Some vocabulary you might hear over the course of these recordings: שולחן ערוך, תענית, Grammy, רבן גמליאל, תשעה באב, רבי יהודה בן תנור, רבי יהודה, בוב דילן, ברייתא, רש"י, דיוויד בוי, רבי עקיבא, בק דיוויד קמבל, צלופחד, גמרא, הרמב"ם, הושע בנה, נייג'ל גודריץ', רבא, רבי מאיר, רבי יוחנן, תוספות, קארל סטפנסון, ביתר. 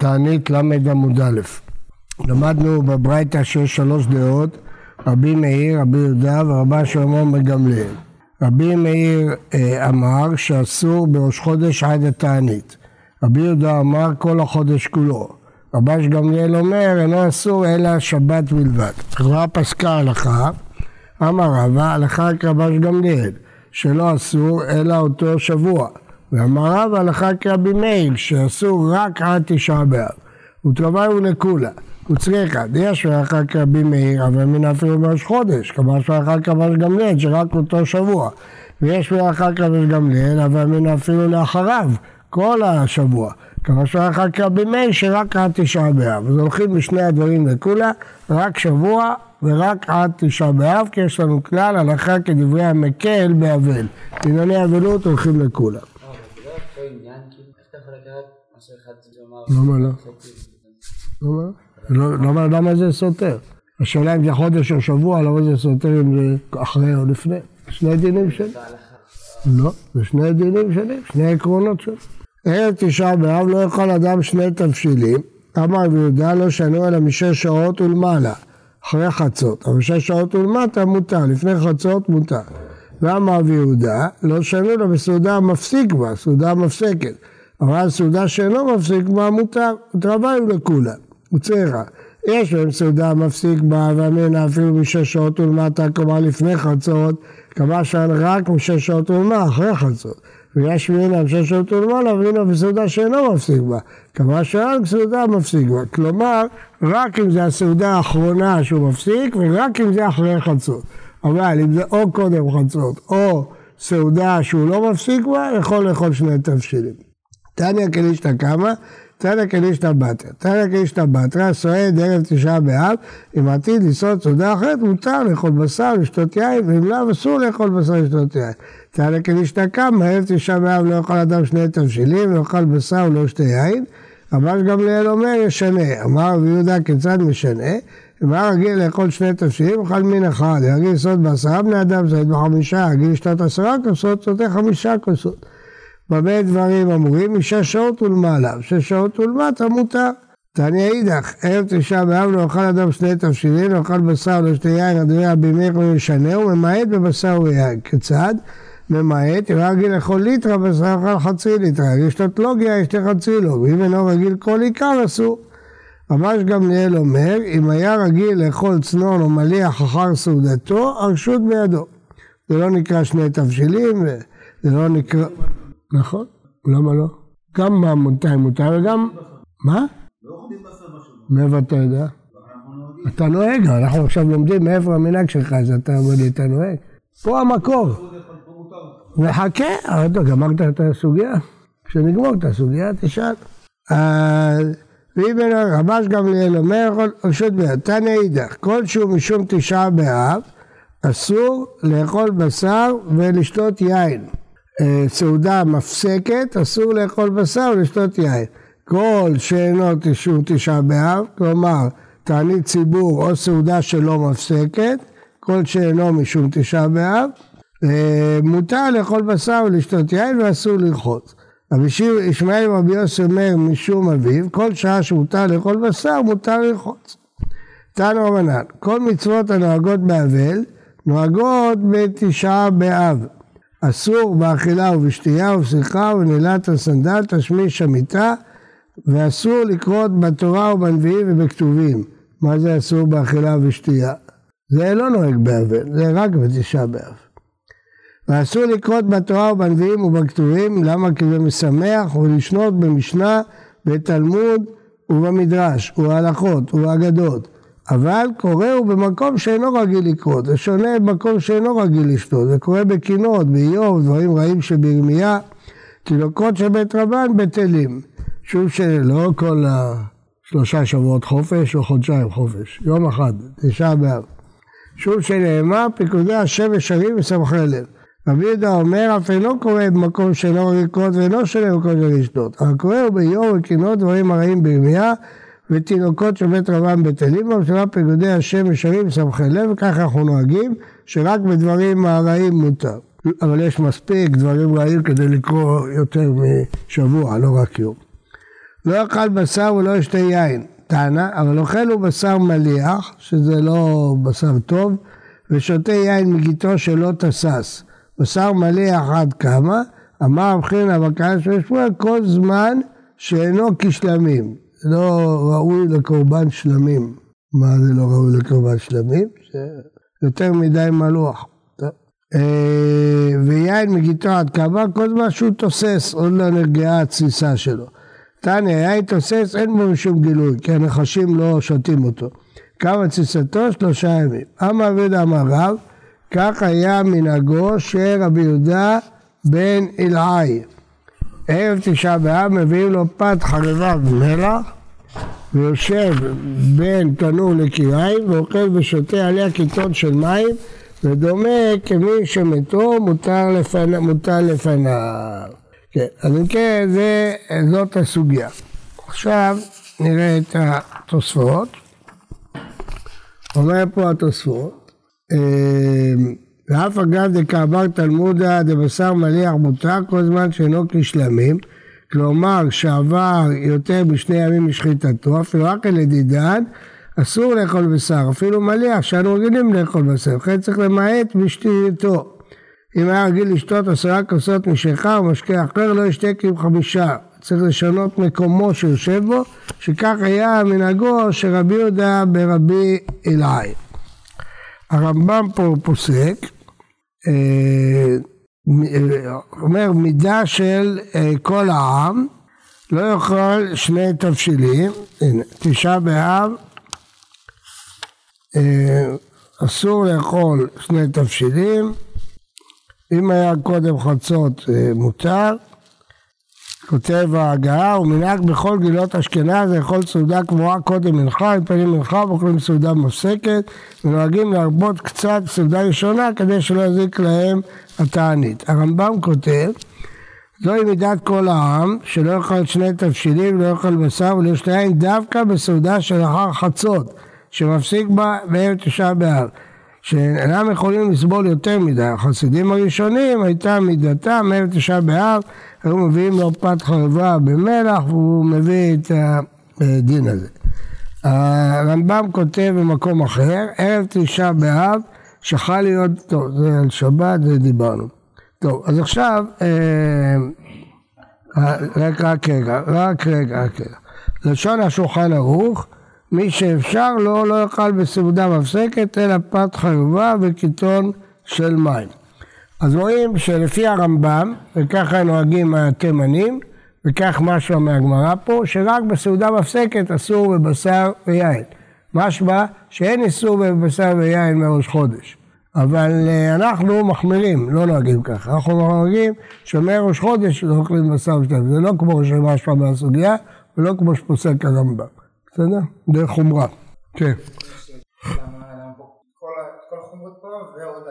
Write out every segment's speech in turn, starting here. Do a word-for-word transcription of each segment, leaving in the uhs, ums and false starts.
תענית למד עמוד א'. למדנו בברייתא שיש שלוש דעות, רבי מאיר, רבי יהודה ורבן שמעון בן גמליאל. רבי מאיר אמר שאסור בראש חודש עד התענית. רבי יהודה אמר כל החודש כולו. רבן גמליאל אומר אינו אסור אלא שבת בלבד. הגמרא פסקה הלכה, אמר רבא הלכה כרבן גמליאל, שלא אסור אלא אותו שבוע. ואמר רבא הלכה כרבי מאיר, שאסור רק עד תשעה באב. ותרוויו לכולה. וצריכה, יש ואחר כרבי מאיר, אבל מן אפילו בראש חודש, כמה שאחר כרבן גמליאל, שרק אותו שבוע. ויש ואחר כרבן גמליאל, אבל מן אפילו לאחריו, כל השבוע. כמה שאחר כרבי מאיר, שרק עד תשעה באב. אז הולכים בשני הדברים לכולה, רק שבוע ורק עד תשעה באב, כי יש לנו כלל הלכה כדברי המקל באבל. ענייני אבלות הולכים לכולה. לא, זה לא אותו עניין, כי איך אתה יכול לקראת מה שאחד זה אומר? למה לא? למה? למה זה סותר? השאלה אם זה חודש או שבוע, למה זה סותר אם זה אחרי או לפני? שני דינים שני. לא, זה שני דינים שני, שני עקרונות שני. ערב תשעה באב לא יאכל אדם שני תבשילים, אמר רבי יהודה לא שנו אלא משש שעות ולמעלה, אחרי חצות. אבל שש שעות ולמטה מותר, לפני חצות מותר. ואמר רבי יהודה לא שנו אלא בסעודה המפסיק בה, סעודה המפסקת. אבל סעודה שלא מפסיק בה מותר, תרוויו לכולם. וצריכה, יש להם סעודה מפסיק בה ואמינה אפילו משש שעות ולמטה, כלומר לפני חצות, כמה שעה רק משש שעות ולמטה, אחרי חצות. ויש מינה משש שעות ולמטה, ואמינה בסעודה שאינו מפסיק בה, כמה שעה סעודה מפסיק בה. כלומר, רק אם זה הסעודה האחרונה שהוא מפסיק, ורק אם זה אחרי חצות. אבל אם זה או קודם חצות, או סעודה שהוא לא מפסיק בה, יכול לאכול שני תבשילים. תניא כנישתא קמא, תניא כנישתא בתרא, תניא כנישתא בתרא, סועד ערב תשעה באב, אם עתיד לסעוד סעודה אחרת, מותר לאכול בשר ולשתות יין, ואם לאו אסור לאכול בשר ולשתות יין. תניא כנישתא קמא, ערב תשעה באב לא יאכל אדם שני תבשילים, לא יאכל בשר ולא ישתה יין. רבן גמליאל אומר ישנה, אמר רבי יהודה כיצד משנה, אם היה רגיל לאכול שני תבשילים, יאכל מין אחד, רגיל לסעוד בעשרה בני אדם, סעוד בחמישה, רגיל לשתות עשרה כוסות, סעודה חמישה כוסות. במה דברים אמורים? משש שעות ולמעלה, שש שעות ולמטה מותר. תענית אידך, ערב תשעה באב לא אוכל אדם שני תבשילים, לא אוכל בשר ולא ישתה יין, הדברי רבי מאיר לא ישנה, וממעט בבשר ויין. כיצד? ממעט, אם רגיל לאכול ליטרה, בשר אוכל חצי ליטרה, לשתות לוגיה, ישתה חצי לוג, אם אינו רגיל כל עיקר אסור. רבן גמליאל אומר, אם היה רגיל לאכול צנון או מליח אחר סעודתו, הרשות בידו. זה לא נקרא שני תבשילים, זה לא נקרא... נכון? למה לא? גם מה מותר מותר וגם... מה? לא אוכלים בשר משהו. מאיפה אתה יודע? אתה נוהג, אנחנו עכשיו לומדים מאיפה המנהג שלך, אז אתה אומר לי, אתה נוהג. פה המקור. וחכה, אתה גמרת את הסוגיה? כשנגמור את הסוגיה, תשאל. רבן גמליאל אומר, רשות בידו, תניא אידך, כלשהו משום תשעה באב, אסור לאכול בשר ולשתות יין. סעודה מפסקת, אסור לאכול בשר ולשתות יין. כל שאינו תשעו תשעה באב, כלומר, תענית ציבור או סעודה שלא מפסקת, כל שאינו משום תשעה באב, מותר לאכול בשר ולשתות יין ואסור לרחוץ. ישמעאל רבי יוסי אומר משום אביו, כל שעה שמותר לאכול בשר, מותר לרחוץ. תנו רבנן, כל מצוות הנוהגות באבל, נוהגות בתשעה באב. אסור באכילה ובשתייה ובשיחה ונעילת הסנדל תשמיש המיטה, ואסור לקרות בתורה ובנביאים ובכתובים. מה זה אסור באכילה ובשתייה? זה לא נוהג באבל, זה רק בתשעה באב. ואסור לקרות בתורה ובנביאים ובכתובים, למה? כי זה משמח, ולשנות במשנה, בתלמוד ובמדרש, ובהלכות ובאגדות. אבל קורה הוא במקום שאינו רגיל לקרות, זה שונה במקום שאינו רגיל לשתות, זה קורה בקינות, באיוב, דברים רעים שבירמיה, תינוקות שבית רבן בטלים, שוב שלא כל שלושה שבועות חופש או חודשיים חופש, יום אחד, תשעה באב, שוב שנאמר פיקודי השם ישרים וסמכי לב. רבי יהודה אומר, אף אינו קורה במקום שאינו רגיל לקרות ואינו שונה במקום שאינו לשתות, אבל קורה הוא באיוב וקינות, דברים רעים בירמיה, ותינוקות שבית רבם בטלים, במשלה פקודי השם ישרים סמכי לב, וככה אנחנו נוהגים, שרק בדברים הרעים מותר. אבל יש מספיק דברים רעים כדי לקרוא יותר משבוע, לא רק יום. לא יאכל בשר ולא ישתה יין, טענה, אבל אוכל הוא בשר מליח, שזה לא בשר טוב, ושותה יין מגיטו שלא תסס. בשר מליח עד כמה, אמר הבחין הבקש ושפויה כל זמן שאינו כשלמים, לא ראוי לקורבן שלמים. מה זה לא ראוי לקורבן שלמים? יותר מדי מלוח. ויין מגיטו עד כמה, כל זמן שהוא תוסס, עוד לא נרגעה התסיסה שלו. תניה, יין תוסס, אין בו משום גילוי, כי הנחשים לא שותים אותו. קו התסיסתו שלושה ימים. אמר רבי יהודה אמר רב, כך היה מנהגו של רבי יהודה בן אלעאי. ערב תשעה באב מביאים לו פת חלבה ומלח, ויושב בין תנור לקיריים, ואוכל ושותה עליה קיתון של מים, ודומה כמי שמתו מותר לפניו. לפני. כן, אז אם כן, זה, זאת הסוגיה. עכשיו נראה את התוספות. אומר פה התוספות, ואף אגב דקאבר תלמודה דבשר מליח מותר כל זמן שאינו כשלמים, כלומר שעבר יותר בשני ימים משחיטתו, אפילו רק על ידידן, אסור לאכול בשר, אפילו מליח שאנו רגילים לאכול בשר, לכן צריך למעט בשתייתו. אם היה רגיל לשתות עשרה כוסות משכה ומשקה אחר לא ישתה כי עם חמישה, צריך לשנות מקומו שיושב בו, שכך היה מנהגו שרבי יהודה ברבי אלעאי. הרמב"ם פה פוסק, אומר מידה של כל העם, לא יאכל שני תבשילים, תשעה באב, אסור לאכול שני תבשילים, אם היה קודם חצות מותר, כותב ההגעה, ומנהג בכל גילות אשכנז לאכול סעודה קבועה קודם מנחה, עם פנים מנחה, ואוכלים סעודה מפסקת, ונוהגים להרבות קצת סעודה ראשונה, כדי שלא יזיק להם התענית. הרמב"ם כותב, זוהי מידת כל העם, שלא יאכל שני תבשילים, לא יאכל בשר ולא ישתה יין, דווקא בסעודה של אחר חצות, שמפסיק בה בערב תשעה באב, שאינם יכולים לסבול יותר מדי. החסידים הראשונים הייתה מידתם, מערב תשעה באב, היו מביאים לו פת חלבה במלח, והוא מביא את הדין הזה. הרמב"ם כותב במקום אחר, ערב תשעה באב, שחל להיות, טוב, זה על שבת, זה דיברנו. טוב, אז עכשיו, רק, רק רגע, רק רגע, רק רגע. לשון השולחן ערוך, מי שאפשר לו לא יאכל בסעודה מפסקת, אלא פת חלבה וקיתון של מים. אז רואים שלפי הרמב"ם, וככה נוהגים התימנים, וכך משהו מהגמרא פה, שרק בסעודה מפסקת אסור בבשר ויין. משמע שאין איסור בבשר ויין מראש חודש. אבל אנחנו מחמירים, לא נוהגים ככה. אנחנו נוהגים שמראש חודש לא אוכלים בשר ושתיים. זה לא כמו שמשמע מהסוגיה, ולא כמו שפוסק הרמב"ם. בסדר? דרך חומרה. כן. כל החומרות פה ועוד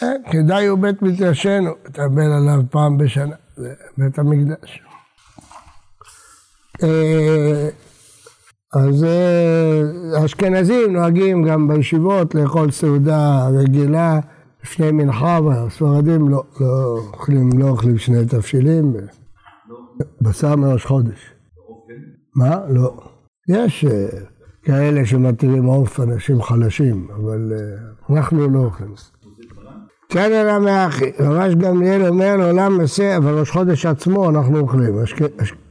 עליהן. כדאי הוא בית מתיישן, הוא תאבל עליו פעם בשנה, זה בית המקדש. אז האשכנזים נוהגים גם בישיבות לאכול סעודה רגילה, לפני מנחה, הספרדים לא אוכלים שני תבשילים, בשר מראש חודש. מה? לא. יש כאלה שמתירים עוף אנשים חלשים, אבל אנחנו לא אוכלים. תן אלא מאחי, רבן גמליאל אומר לעולם מסע, אבל ראש חודש עצמו אנחנו אוכלים,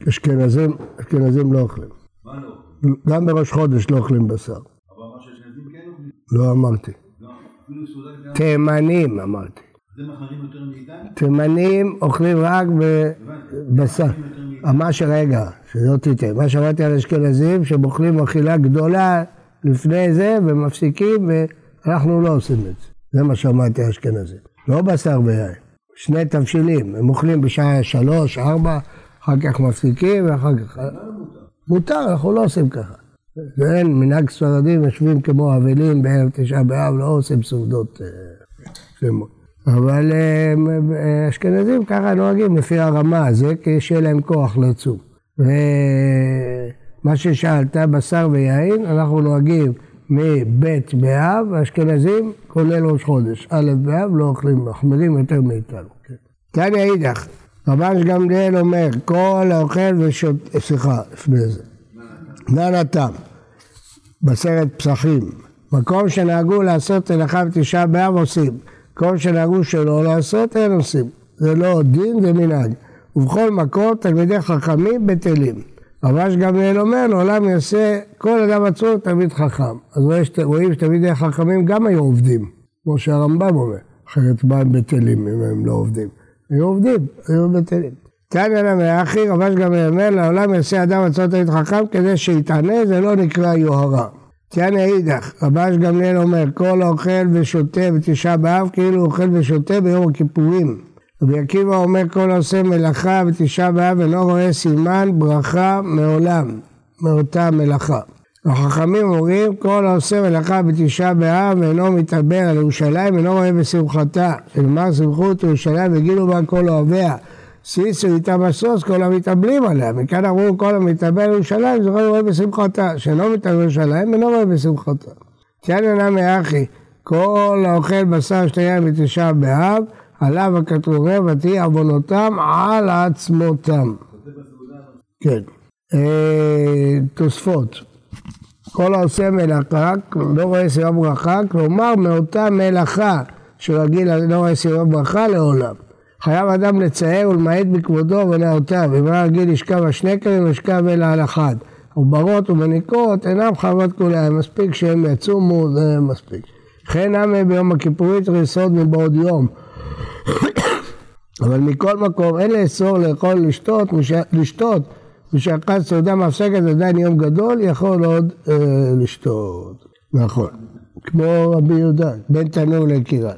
אשכנזים לא אוכלים. מה לא אוכלים? גם בראש חודש לא אוכלים בשר. אבל מה שאשכנזים כן אוכלים? לא אמרתי. תימנים אמרתי. זה מחרים יותר מאיתנו? תימנים אוכלים רק בבשר. מה שרגע, שלא תיתה, מה שמעתי על אשכנזים שבוחלים אכילה גדולה לפני זה ומפסיקים ואנחנו לא עושים את זה. זה מה שמעתי על אשכנזים. לא בשר ויין, שני תבשילים, הם אוכלים בשעה שלוש, ארבע, אחר כך מפסיקים ואחר כך... מותר, אנחנו לא עושים ככה. ואין, מנהג ספרדים יושבים כמו אבלים בערב תשעה באב, לא עושים סעודות שמות. אבל אשכנזים ככה נוהגים לפי הרמה הזה, כי יש להם כוח לעצום. ומה ששאלת, בשר ויין, אנחנו נוהגים מבית באב, ואשכנזים כולל ראש חודש. א' באב לא אוכלים, מחמירים יותר מאיתנו. תניא אידך, רבן גמליאל אומר, כל האוכל ושותה, סליחה, לפני זה. דנה תם, בסרט פסחים, מקום שנהגו לעשות הלכה בתשעה באב עושים, מקום שנהגו שלא לעשות אין עושים, זה לא דין ומנהג, ובכל מקום תלמידי חכמים בטלים. רבן גמליאל אומר, לעולם יעשה כל אדם עצור תלמיד חכם. אז רואים שתלמידי חכמים גם היו עובדים, כמו שהרמב"ם אומר, אחרת מה הם בטלים אם הם לא עובדים? היו עובדים, היו בטלים. תענית למאחי, רבן גמליאל אומר, לעולם יעשה אדם עצור תלמיד חכם, כדי שיתענה, זה לא נקרא יוהרה. תענית אידך, רבן גמליאל אומר, כל האוכל ושותה בתשעה באב, כאילו אוכל ושותה ביום הכיפורים. רבי עקיבא אומר, כל עושה מלאכה בתשעה באב, ולא רואה סימן ברכה מעולם, מאותה מלאכה. החכמים אומרים, כל העושה מלאכה בתשעה באב, ואינו מתעבר על ירושלים, ולא רואה בשמחתה, שלמר שמחות ירושלים, וגילו בה כל אוהביה. סיסו איתה בסוס, כל המתאבלים עליה, מכאן אמרו, כל המתאבל על ירושלים, זה לא רואה בשמחתה, שלא מתאבל ירושלים, ולא רואה בשמחתה. תענית מאחי, כל האוכל בשר שתיים בתשעה באב, עליו הכתוב ותהי עוונותם על עצמותם. כן. תוספות. כל העושה מלאכה, לא רואה סימן ברכה, כלומר מאותה מלאכה שרגיל לא רואה סימן ברכה לעולם. חייב אדם לצייר ולמעט בכבודו ונאותיו, אם רגיל ישכב השנקרים וישכב אלא על אחד. עוברות ומניקות אינם חייבות כולם, מספיק שהם יצומו, זה מספיק. כן הם ביום הכיפורית ריסוד מבעוד יום. אבל מכל מקום אין לאסור לאכול לשתות, לשתות, ושאחד סעודה מפסקת עדיין יום גדול, יכול עוד אה, לשתות. נכון. כמו רבי יהודה, בן תנור לקירן.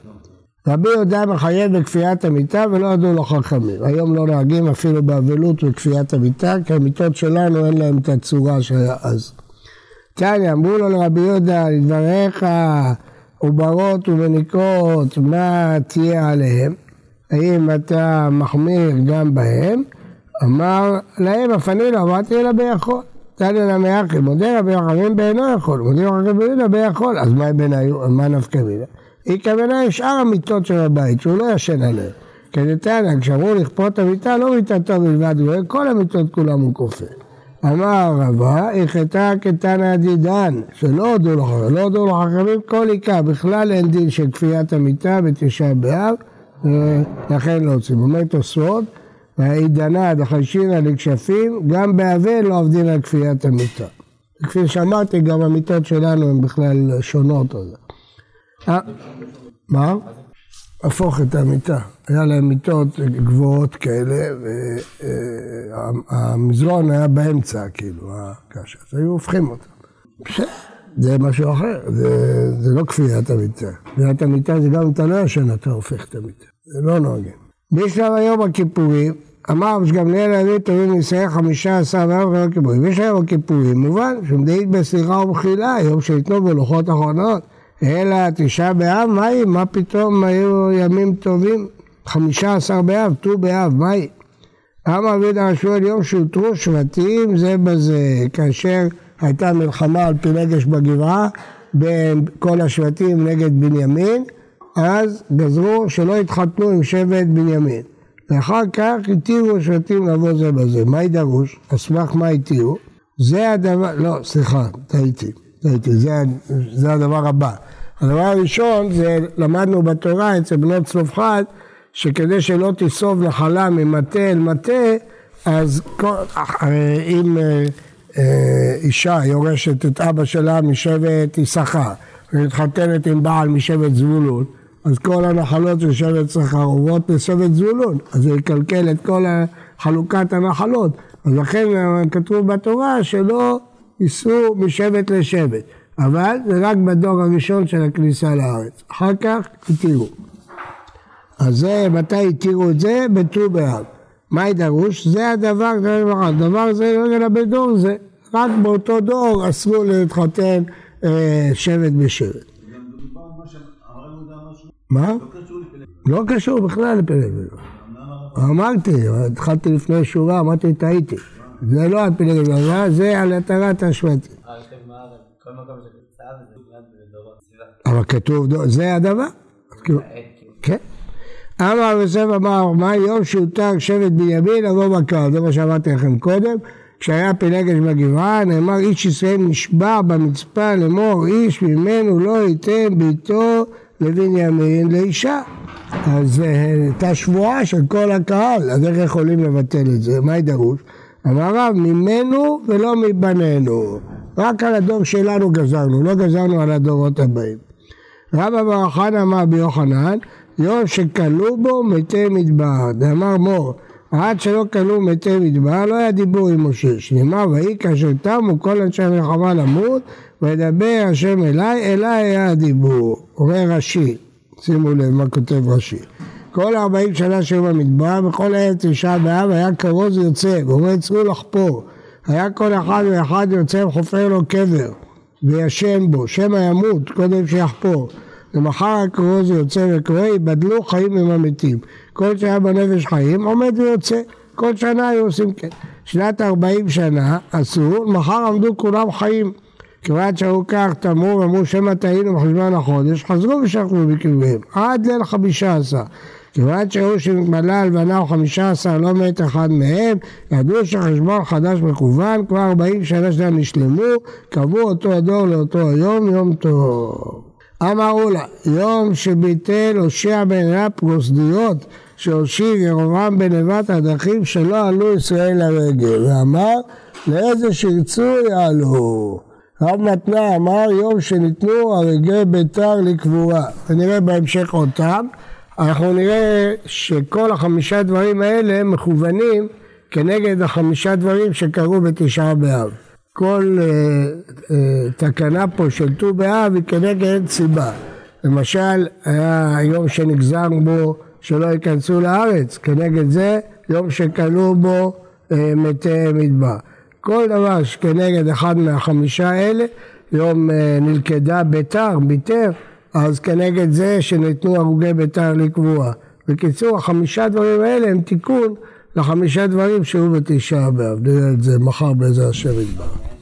רבי יהודה מחייב בכפיית המיטה ולא ידעו לו חכמים. היום לא נהגים אפילו באבלות וכפיית המיטה, כי המיטות שלנו אין להם את הצורה שהיה אז. תענית, אמרו לו לרבי יהודה, לדבריך, עוברות ומניקות, מה תהיה עליהם? האם אתה מחמיר גם בהם? אמר להם, אפנילה, אמרתי לה ביכול. תענית למאחי, מודה רבי יוחנן בעינו יכול, מודה רבי יהודה ביכול, אז מה בין היו, מה נפקא מינה? היא כוונה היא שאר המיטות של הבית, שהוא לא ישן עליהם. כדי תענית, כשאמרו לכפות המיטה, לא מיטתו בלבד, כל המיטות כולם הוא כופה. אמר רבא, איכתה כתנא הדידן, שלא הודו לו חכמים, לא הודו לו חכמים כל עיקר, בכלל אין דין של כפיית המיטה בתשעה באב, לכן לא עושים. אומר תוספות, והעידנא דחיישינא לכשפים, גם באבל לא עובדים על כפיית המיטה. כפי שאמרתי, גם המיטות שלנו הן בכלל שונות. מה? הפוך את המיטה. היה להם מיטות גבוהות כאלה, והמזרון היה באמצע, כאילו, הקשה. אז היו הופכים אותם. זה משהו אחר, זה, זה לא כפיית המיטה. כפיית המיטה זה גם אם אתה לא ישן, אתה הופך את המיטה. זה לא נוהגים. בשלב היום הכיפורים, אמר שגם לילה טובים נישאר חמישה עשר באב ולא כיפורים. בשלב היום הכיפורים, מובן, שמדעית בסליחה ובחילה, יום שניתנו בלוחות אחרונות, אלא תשעה באב, מהי? מה פתאום היו ימים טובים? חמישה עשר באב, ט"ו באב, מהי? אמר רבי דרשו יום שהותרו שבטים זה בזה, כאשר הייתה מלחמה על פילגש בגבעה, בין כל השבטים נגד בנימין, אז גזרו שלא התחתנו עם שבט בנימין. ואחר כך התירו שבטים לבוא זה בזה. מהי דרוש? אסמך מה התירו? זה הדבר, לא, סליחה, טעיתי. זה, זה הדבר הבא. הדבר הראשון זה למדנו בתורה אצל בנות צלופחד שכדי שלא תיסוב נחלה ממטה אל מטה אז כל, אם אישה יורשת את אבא שלה משבט יששכר ומתחתנת עם בעל משבט זבולון אז כל הנחלות של שבט יששכר עוברות לשבט זבולון אז זה יקלקל את כל חלוקת הנחלות אז לכן כתוב בתורה שלא ניסו משבט לשבט, אבל זה רק בדור הראשון של הכניסה לארץ. אחר כך התירו. אז זה, מתי התירו את זה? בט"ו באב. מה ידרוש? זה הדבר, הדבר זה לא נראה בדור זה. רק באותו דור אסרו להתחתן אה, שבט בשבט. מה? לא קשור בכלל לפילגש. אמרתי, התחלתי לפני שורה, אמרתי, טעיתי. זה לא על פילגש, זה על התרת השבטים. אבל כתוב, זה הדבר. כן. אמר יוסף אמר, מה יהושע תג שבט בנימין אבוא בקר, זה מה שאמרתי לכם קודם, כשהיה פילגש בגבעה, נאמר איש ישראל נשבע במצפה לאמור, איש ממנו לא ייתן ביתו לבנימין לאישה. אז הייתה שבועה של כל הקהל, אז איך יכולים לבטל את זה? מה ידרוש? אמר רב, ממנו ולא מבנינו, רק על הדור שלנו גזרנו, לא גזרנו על הדורות הבאים. רבא בר חנא אמר ביוחנן, יום שכלו בו מתי מדבר, דאמר מור, עד שלא כלו מתי מדבר, לא היה דיבור עם משה, שנאמר, ויהי כאשר תמו כל אנשי המלחמה למות, וידבר השם אליי, אליי היה הדיבור, אומר רש"י, שימו לב מה כותב רש"י. כל ארבעים שנה שהיו במדבר, בכל ערב תשעה באב, היה כרוז יוצא, ואומר יצאו לחפור, היה כל אחד ואחד יוצא וחופר לו קבר, וישם בו, שמא ימות, קודם שיחפור. ומחר הכרוז יוצא וקורא, יבדלו חיים עם המתים. כל שנה בנפש חיים, עומד ויוצא. כל שנה היו עושים כן. שנת ארבעים שנה עשו, מחר עמדו כולם חיים. כמעט שערו כך, תמרו, אמרו שמא טעינו בחשבון החודש, חזרו ושכבו בקרביהם, עד ליל חמישה עשר. כמעט שערו שמתמלא הלבנה או חמישה עשר, לא מת אחד מהם, ידעו שחשבון חדש מקוון, כבר ארבעים שנה שלהם נשלמו, קבעו אותו הדור לאותו היום, יום טוב. אמרו לה, יום שביטל הושע בנה פרוסדיות, שהושיב ירבעם בנבט הדרכים שלא עלו ישראל לרגל, ואמר, לאיזה שירצו יעלו. רב מתנה אמר, יום שניתנו הרגל ביתר לקבורה. ונראה בהמשך אותם, אנחנו נראה שכל החמישה דברים האלה מכוונים כנגד החמישה דברים שקרו בתשעה באב. כל uh, uh, תקנה פה של ט"ו באב היא כנגד סיבה. למשל, היה יום שנגזר בו שלא ייכנסו לארץ, כנגד זה יום שכלו בו uh, מתי מדבר. כל דבר שכנגד אחד מהחמישה אלה, יום uh, נלכדה ביתר, ביתר, אז כנגד זה שניתנו הרוגי ביתר לקבוע. בקיצור, החמישה דברים האלה הם תיקון לחמישה דברים שהיו בתשעה באב. נראה את זה מחר בעזרת השם יתברך.